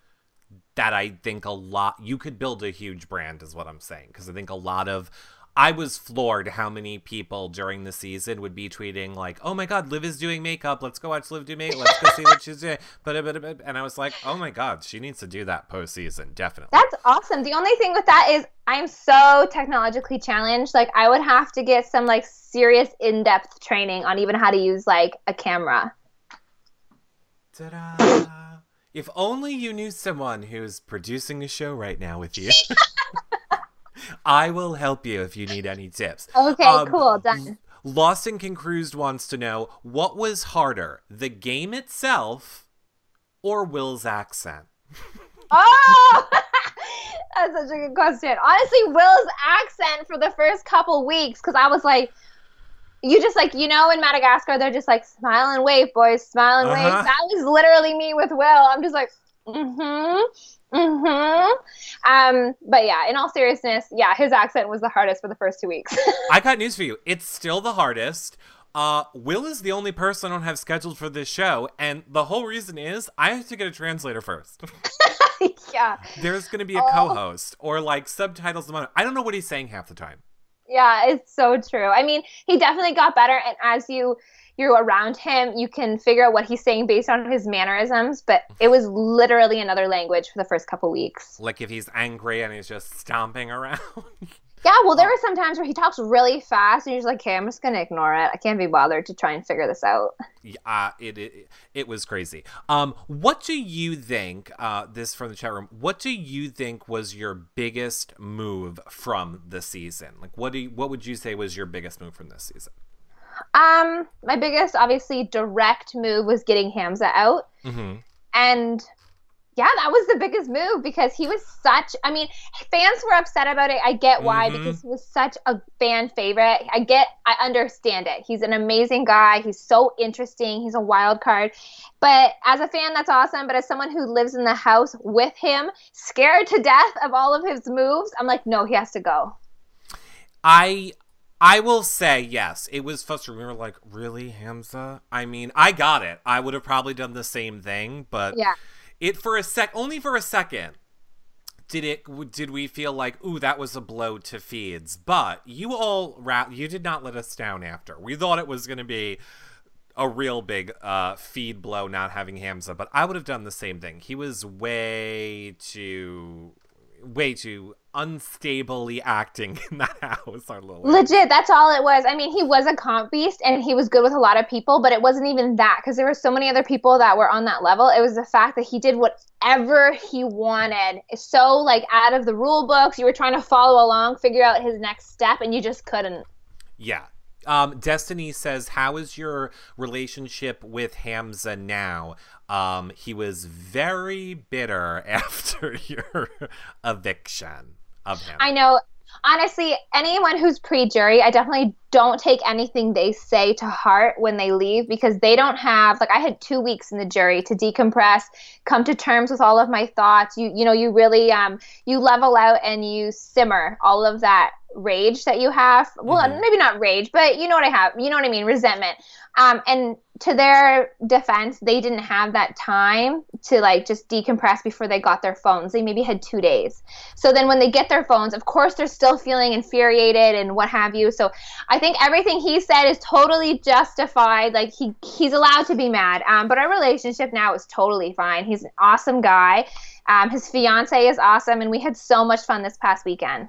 that I think a lot, you could build a huge brand is what I'm saying. Because I think a lot of, I was floored how many people during the season would be tweeting like, oh my God, Liv is doing makeup. Let's go watch Liv do makeup. Let's go see what she's doing. And I was like, oh my God, she needs to do that postseason. Definitely. That's awesome. The only thing with that is I'm so technologically challenged. Like I would have to get some like serious in-depth training on even how to use like a camera. Ta-da. If only you knew someone who's producing a show right now with you. I will help you if you need any tips. Okay, um, cool, done. Lost and Concruised wants to know, what was harder, the game itself or Will's accent? Oh! That's such a good question. Honestly, Will's accent for the first couple weeks, because I was like, you just like, you know, in Madagascar, they're just like, smile and wave, boys, smile and uh-huh. wave. That was literally me with Will. I'm just like, mm-hmm, mm-hmm. Um, but yeah, in all seriousness, yeah, his accent was the hardest for the first two weeks. I got news for you. It's still the hardest. Uh, Will is the only person I don't have scheduled for this show. And the whole reason is I have to get a translator first. Yeah. There's going to be a oh. co-host or like subtitles. I don't know what he's saying half the time. Yeah, it's so true. I mean, he definitely got better. And as you, you're around him, you can figure out what he's saying based on his mannerisms. But it was literally another language for the first couple weeks. Like if he's angry and he's just stomping around. Yeah, well, there were some times where he talks really fast and you're just like, okay, I'm just going to ignore it. I can't be bothered to try and figure this out. Yeah, uh, it, it it was crazy. Um, what do you think, uh, this from the chat room, what do you think was your biggest move from the season? Like, what do you, what would you say was your biggest move from this season? Um, my biggest, obviously, direct move was getting Hamza out. Mm-hmm. And yeah, that was the biggest move because he was such, I mean, fans were upset about it. I get why, mm-hmm. because he was such a fan favorite. I get, I understand it. He's an amazing guy. He's so interesting. He's a wild card. But as a fan, that's awesome. But as someone who lives in the house with him, scared to death of all of his moves, I'm like, no, he has to go. I... I will say, yes, it was frustrating. We were like, really, Hamza? I mean, I got it. I would have probably done the same thing, but yeah. It for a sec, only for a second, did it? Did we feel like, ooh, that was a blow to feeds? But you all, ra- you did not let us down after. We thought it was going to be a real big uh, feed blow not having Hamza, but I would have done the same thing. He was way too way too unstably acting in that house. Our little legit, that's all it was. I mean, he was a comp beast and he was good with a lot of people, but it wasn't even that, because there were so many other people that were on that level. It was the fact that he did whatever he wanted. So like out of the rule books, you were trying to follow along, figure out his next step, and you just couldn't. Yeah. Um, Destiny says, how is your relationship with Hamza now? Um, he was very bitter after your eviction of him. I know. Honestly, anyone who's pre-jury, I definitely don't take anything they say to heart when they leave, because they don't have, like, I had two weeks in the jury to decompress, come to terms with all of my thoughts. You, you know, you really, um, you level out and you simmer all of that rage that you have. Well, mm-hmm. maybe not rage, but you know what I have, you know what I mean? Resentment. Um, and to their defense, they didn't have that time to like just decompress before they got their phones. They maybe had two days. So then when they get their phones, of course, they're still feeling infuriated and what have you. So I think everything he said is totally justified. Like he, he's allowed to be mad. Um, but our relationship now is totally fine. He's an awesome guy. Um, his fiance is awesome. And we had so much fun this past weekend.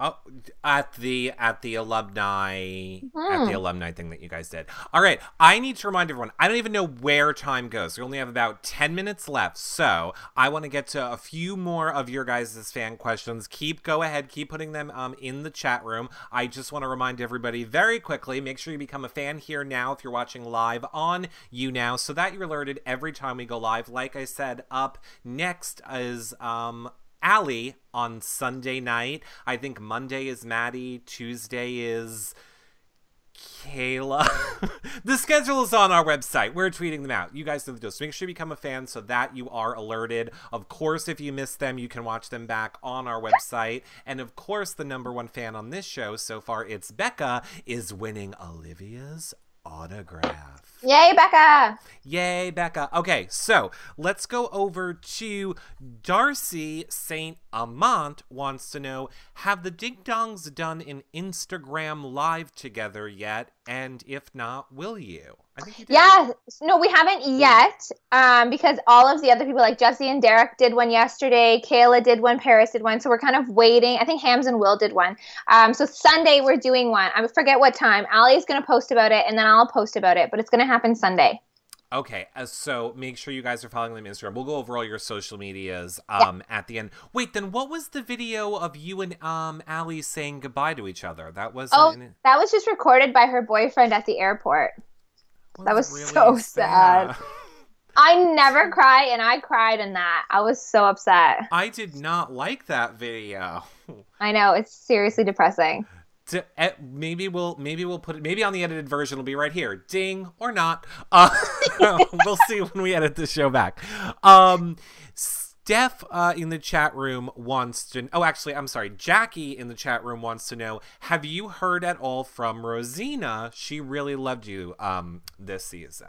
Oh, at the at the alumni mm-hmm. at the alumni thing that you guys did. All right, I need to remind everyone, I don't even know where time goes. We only have about ten minutes left, so I want to get to a few more of your guys' fan questions. Keep go ahead, keep putting them um in the chat room. I just want to remind everybody very quickly, make sure you become a fan here now if you're watching live on YouNow, so that you're alerted every time we go live. Like I said, up next is um Allie on Sunday night. I think Monday is Maddie. Tuesday is Kayla. The schedule is on our website. We're tweeting them out. You guys know the deal. So make sure you become a fan so that you are alerted. Of course, if you miss them, you can watch them back on our website. And of course, the number one fan on this show so far, it's Becca, is winning Olivia's autograph. Yay, Becca! Yay, Becca. Okay, so let's go over to Darcy Saint Amant. Wants to know, have the Ding Dongs done an Instagram live together yet? And if not, will you? I think you did. Yeah, no, we haven't yet, um, because all of the other people, like Jesse and Derek, did one yesterday. Kayla did one. Paris did one. So we're kind of waiting. I think Hamza and Will did one. Um, so Sunday we're doing one. I forget what time. Allie's going to post about it, and then I'll post about it. But it's going to happen Sunday. Okay, uh, so make sure you guys are following them on Instagram. We'll go over all your social medias um, yeah. at the end. Wait, then what was the video of you and um, Allie saying goodbye to each other? That was oh, in... that was just recorded by her boyfriend at the airport. Well, that was really so sad. sad. I never cry, and I cried in that. I was so upset. I did not like that video. I know, it's seriously depressing. To, uh, maybe we'll maybe we'll put it maybe on the edited version. It'll be right here, ding or not. Uh, we'll see when we edit the show back. Um, Steph uh, in the chat room wants to. Oh, actually, I'm sorry. Jackie in the chat room wants to know: have you heard at all from Rosina? She really loved you um, this season.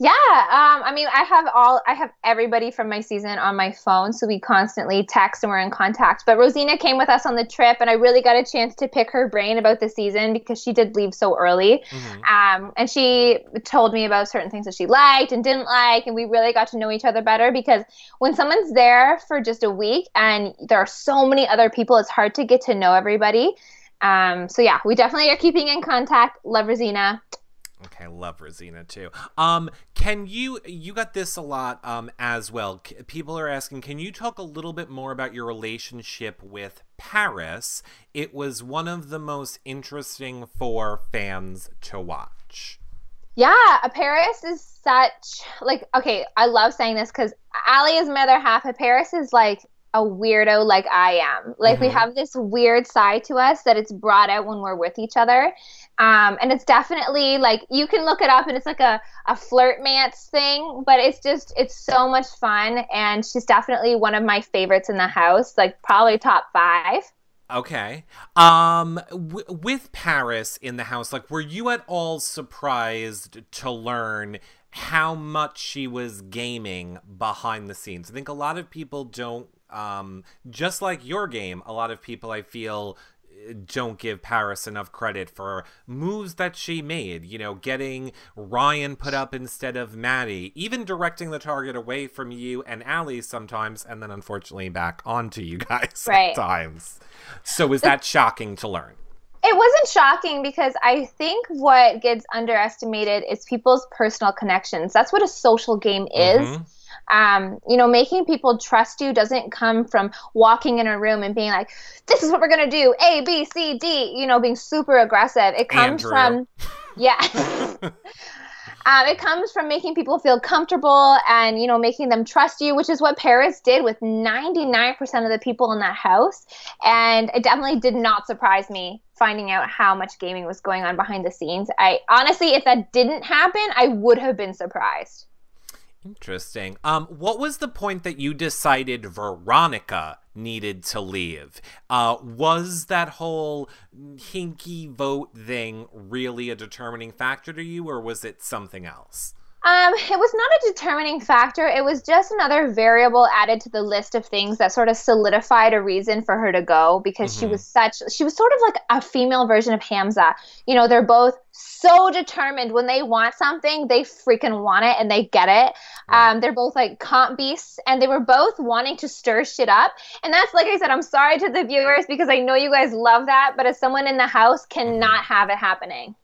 Yeah, um, I mean, I have all, I have everybody from my season on my phone, so we constantly text and we're in contact. But Rosina came with us on the trip, and I really got a chance to pick her brain about the season because she did leave so early. Mm-hmm. Um, and she told me about certain things that she liked and didn't like, and we really got to know each other better, because when someone's there for just a week and there are so many other people, it's hard to get to know everybody. Um, so yeah, we definitely are keeping in contact. Love Rosina. Okay, I love Rosina too. Um, can you, you got this a lot um, as well. C- people are asking, can you talk a little bit more about your relationship with Paris? It was one of the most interesting for fans to watch. Yeah, Paris is such, like, okay, I love saying this because Allie is my other half. Paris is like a weirdo like I am. Like mm-hmm. we have this weird side to us that it's brought out when we're with each other. Um, and it's definitely like, you can look it up and it's like a, a flirtmance thing, but it's just, it's so much fun. And she's definitely one of my favorites in the house, like probably top five. Okay. Um, w- with Paris in the house, like, were you at all surprised to learn how much she was gaming behind the scenes? I think a lot of people don't, um, just like your game, a lot of people I feel don't give Paris enough credit for moves that she made, you know, getting Ryan put up instead of Maddie, even directing the target away from you and Allie sometimes, and then unfortunately back onto you guys right. sometimes. So is that shocking to learn? It wasn't shocking, because I think what gets underestimated is people's personal connections. That's what a social game is. Mm-hmm. Um, you know, making people trust you doesn't come from walking in a room and being like, this is what we're going to do, A, B, C, D, you know, being super aggressive. It comes Andrew. from, yeah, um, it comes from making people feel comfortable and, you know, making them trust you, which is what Paris did with ninety-nine percent of the people in that house. And it definitely did not surprise me finding out how much gaming was going on behind the scenes. I honestly, if that didn't happen, I would have been surprised. Interesting. Um, what was the point that you decided Veronica needed to leave? Uh, was that whole hinky vote thing really a determining factor to you, or was it something else? Um, it was not a determining factor. It was just another variable added to the list of things that sort of solidified a reason for her to go, because mm-hmm. she was such, she was sort of like a female version of Hamza. You know, they're both so determined. When they want something, they freaking want it and they get it. Right. Um, they're both like comp beasts, and they were both wanting to stir shit up. And that's, like I said, I'm sorry to the viewers, because I know you guys love that, but as someone in the house, cannot mm-hmm. have it happening.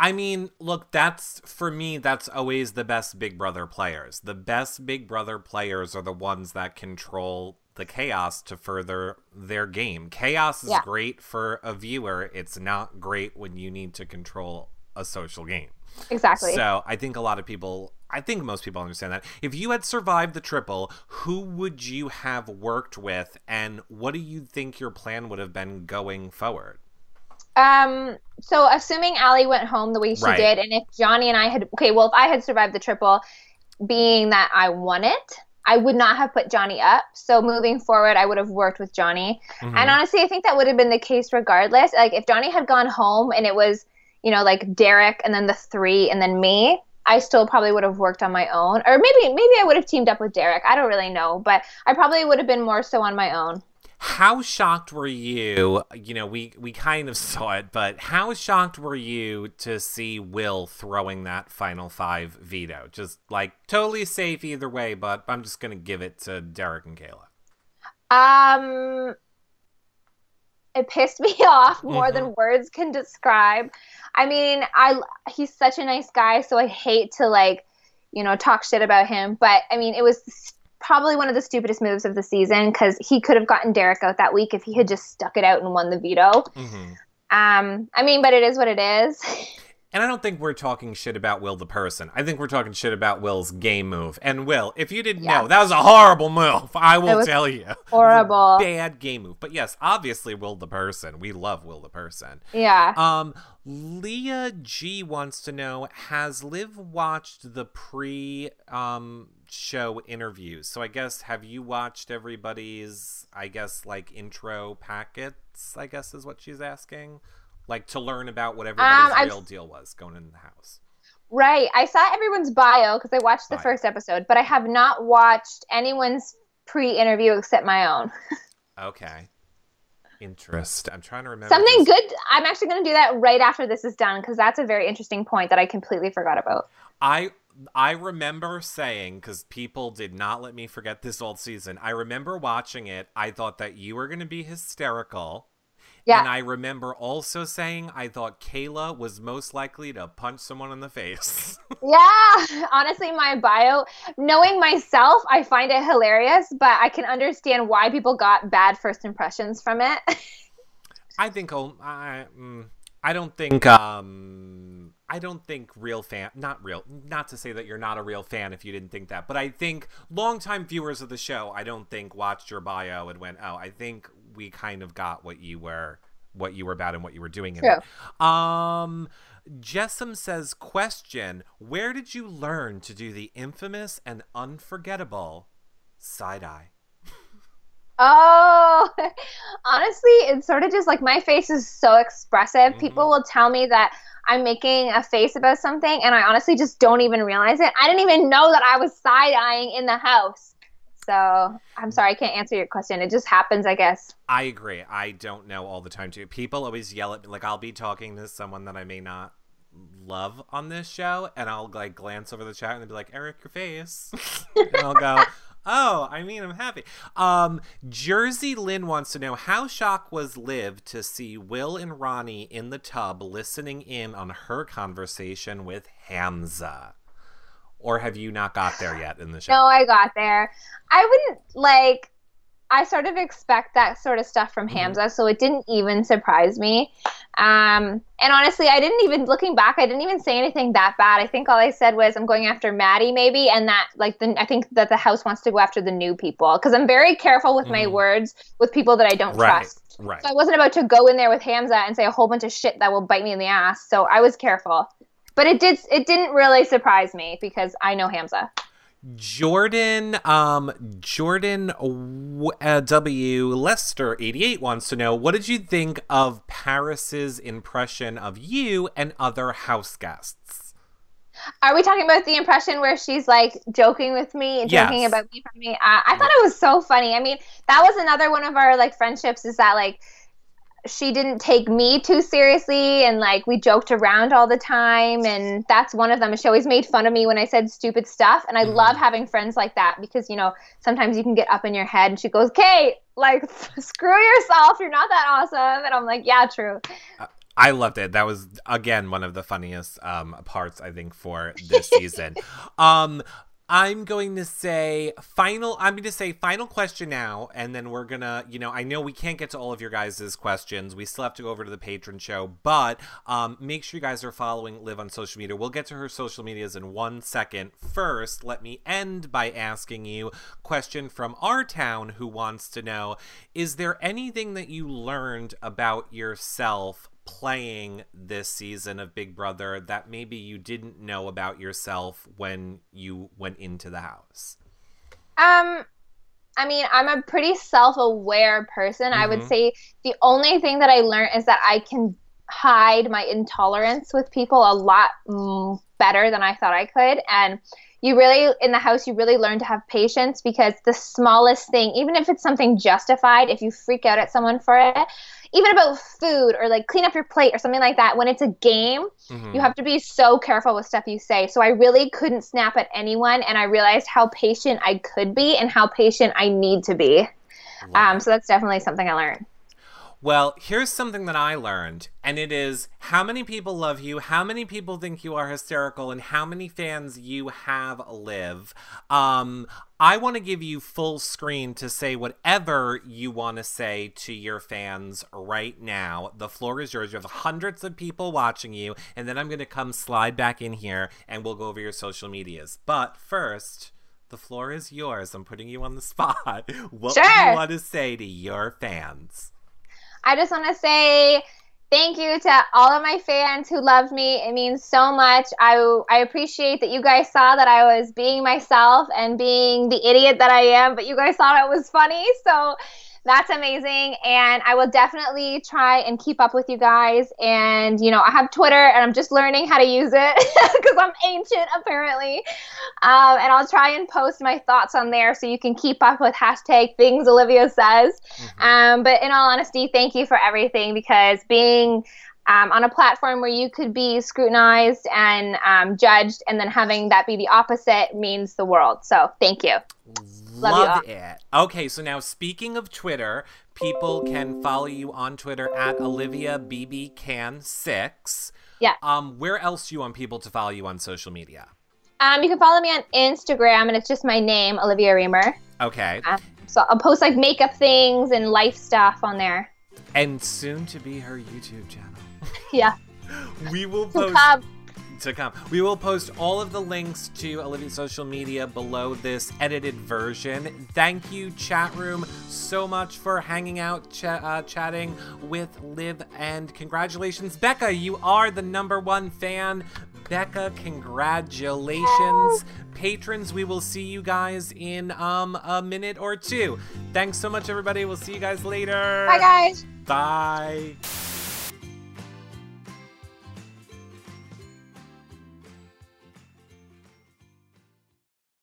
I mean, look, that's, for me, that's always the best Big Brother players. The best Big Brother players are the ones that control the chaos to further their game. Chaos is yeah. great for a viewer. It's not great when you need to control a social game. Exactly. So I think a lot of people, I think most people understand that. If you had survived the triple, who would you have worked with, and what do you think your plan would have been going forward? Um, so assuming Allie went home the way she right. did, and if Johnny and I had, okay, well, if I had survived the triple, being that I won it, I would not have put Johnny up. So moving forward, I would have worked with Johnny. Mm-hmm. And honestly, I think that would have been the case regardless. Like, if Johnny had gone home and it was, you know, like Derek and then the three and then me, I still probably would have worked on my own. Or maybe, maybe I would have teamed up with Derek. I don't really know, but I probably would have been more so on my own. How shocked were you, you know, we, we kind of saw it, but how shocked were you to see Will throwing that final five veto? Just like totally safe either way, but I'm just going to give it to Derek and Kayla. Um, it pissed me off more than words can describe. I mean, I, he's such a nice guy, so I hate to, like, you know, talk shit about him. But I mean, it was probably one of the stupidest moves of the season, because he could have gotten Derek out that week if he had just stuck it out and won the veto. Mm-hmm. Um, I mean, but it is what it is. And I don't think we're talking shit about Will the person. I think we're talking shit about Will's game move. And Will, if you didn't yeah. know, that was a horrible move. I will tell you. Horrible. Bad game move. But yes, obviously Will the person. We love Will the person. Yeah. Um, Leah G wants to know, has Liv watched the pre um show interviews? So I guess, have you watched everybody's, I guess, like intro packets, I guess is what she's asking, like to learn about what everybody's um, real deal was going in the house? Right. I saw everyone's bio because I watched the bio. first episode, but I have not watched anyone's pre-interview except my own. Okay. Interest. I'm trying to remember. Something this. good. I'm actually going to do that right after this is done, because that's a very interesting point that I completely forgot about. I I remember saying, because people did not let me forget this old season, I remember watching it. I thought that you were going to be hysterical. Yeah. And I remember also saying I thought Kayla was most likely to punch someone in the face. Yeah. Honestly, my bio, knowing myself, I find it hilarious, but I can understand why people got bad first impressions from it. I think oh, I, mm, I don't think um I don't think real fan, not real, not to say that you're not a real fan if you didn't think that, but I think longtime viewers of the show, I don't think watched your bio and went, oh, I think we kind of got what you were, what you were about and what you were doing. True. In it. Um, Jessam says, question, where did you learn to do the infamous and unforgettable side eye? Oh, honestly, it's sort of just like, my face is so expressive. Mm-hmm. People will tell me that I'm making a face about something, and I honestly just don't even realize it. I didn't even know that I was side-eyeing in the house. So I'm sorry, I can't answer your question. It just happens, I guess. I agree. I don't know all the time, too. People always yell at me. Like, I'll be talking to someone that I may not love on this show, and I'll, like, glance over the chat and they'll be like, Eric, your face. And I'll go, oh, I mean, I'm happy. Um, Jersey Lynn wants to know, how shocked was Liv to see Will and Ronnie in the tub listening in on her conversation with Hamza? Or have you not got there yet in the show? No, I got there. I wouldn't, like, I sort of expect that sort of stuff from Hamza, mm-hmm. so it didn't even surprise me. Um, and honestly, I didn't even, looking back, I didn't even say anything that bad. I think all I said was, I'm going after Maddie, maybe, and that, like, the, I think that the house wants to go after the new people. Because I'm very careful with mm-hmm. my words with people that I don't right. trust. Right. So I wasn't about to go in there with Hamza and say a whole bunch of shit that will bite me in the ass. So I was careful. But it did. It didn't really surprise me because I know Hamza. Jordan, um, Jordan W. Lester eighty-eight wants to know, what did you think of Paris's impression of you and other house guests? Are we talking about the impression where she's like joking with me and joking yes. about me? From me? Uh, I thought it was so funny. I mean, that was another one of our like friendships. Is that like, she didn't take me too seriously, and like we joked around all the time, and that's one of them. She always made fun of me when I said stupid stuff, and I mm-hmm. love having friends like that because, you know, sometimes you can get up in your head and she goes, Kate, like, screw yourself, you're not that awesome. And I'm like, yeah, true. Uh, I loved it. That was, again, one of the funniest um, parts, I think, for this season. um, I'm going to say final, I'm going to say final question now, and then we're going to, you know, I know we can't get to all of your guys' questions. We still have to go over to the patron show, but um, make sure you guys are following Liv on social media. We'll get to her social medias in one second. First, let me end by asking you a question from our town who wants to know, is there anything that you learned about yourself playing this season of Big Brother that maybe you didn't know about yourself when you went into the house? Um, I mean, I'm a pretty self-aware person. Mm-hmm. I would say the only thing that I learned is that I can hide my intolerance with people a lot mm, better than I thought I could. And you really, in the house, you really learn to have patience, because the smallest thing, even if it's something justified, if you freak out at someone for it, even about food or like clean up your plate or something like that, when it's a game, mm-hmm. you have to be so careful with stuff you say. So I really couldn't snap at anyone, and I realized how patient I could be and how patient I need to be. Wow. Um, so that's definitely something I learned. Well, here's something that I learned, and it is how many people love you, how many people think you are hysterical, and how many fans you have, Liv. Um, I want to give you full screen to say whatever you want to say to your fans right now. The floor is yours. You have hundreds of people watching you, and then I'm going to come slide back in here, and we'll go over your social medias. But first, the floor is yours. I'm putting you on the spot. What sure. do you want to say to your fans? I just want to say thank you to all of my fans who loved me. It means so much. I, I appreciate that you guys saw that I was being myself and being the idiot that I am, but you guys thought it was funny. So that's amazing. And I will definitely try and keep up with you guys. And, you know, I have Twitter, and I'm just learning how to use it because I'm ancient, apparently. Um, and I'll try and post my thoughts on there so you can keep up with hashtag things Olivia says. Mm-hmm. Um, but in all honesty, thank you for everything, because being um, on a platform where you could be scrutinized and um, judged, and then having that be the opposite means the world. So thank you. Love, Love it. Okay, so now speaking of Twitter, people can follow you on Twitter at Olivia B B Can six. Yeah. Um, where else do you want people to follow you on social media? Um, you can follow me on Instagram, and it's just my name, Olivia Reamer. Okay. Um, so I'll post like makeup things and life stuff on there. And soon to be her YouTube channel. Yeah. We will post. To come. We will post all of the links to Olivia's social media below this edited version. Thank you, chat room, so much for hanging out, ch uh, chatting with Liv, and congratulations, Becca. You are the number one fan. Becca, congratulations. Hello. Patrons, we will see you guys in um, a minute or two. Thanks so much, everybody. We'll see you guys later. Bye, guys. Bye.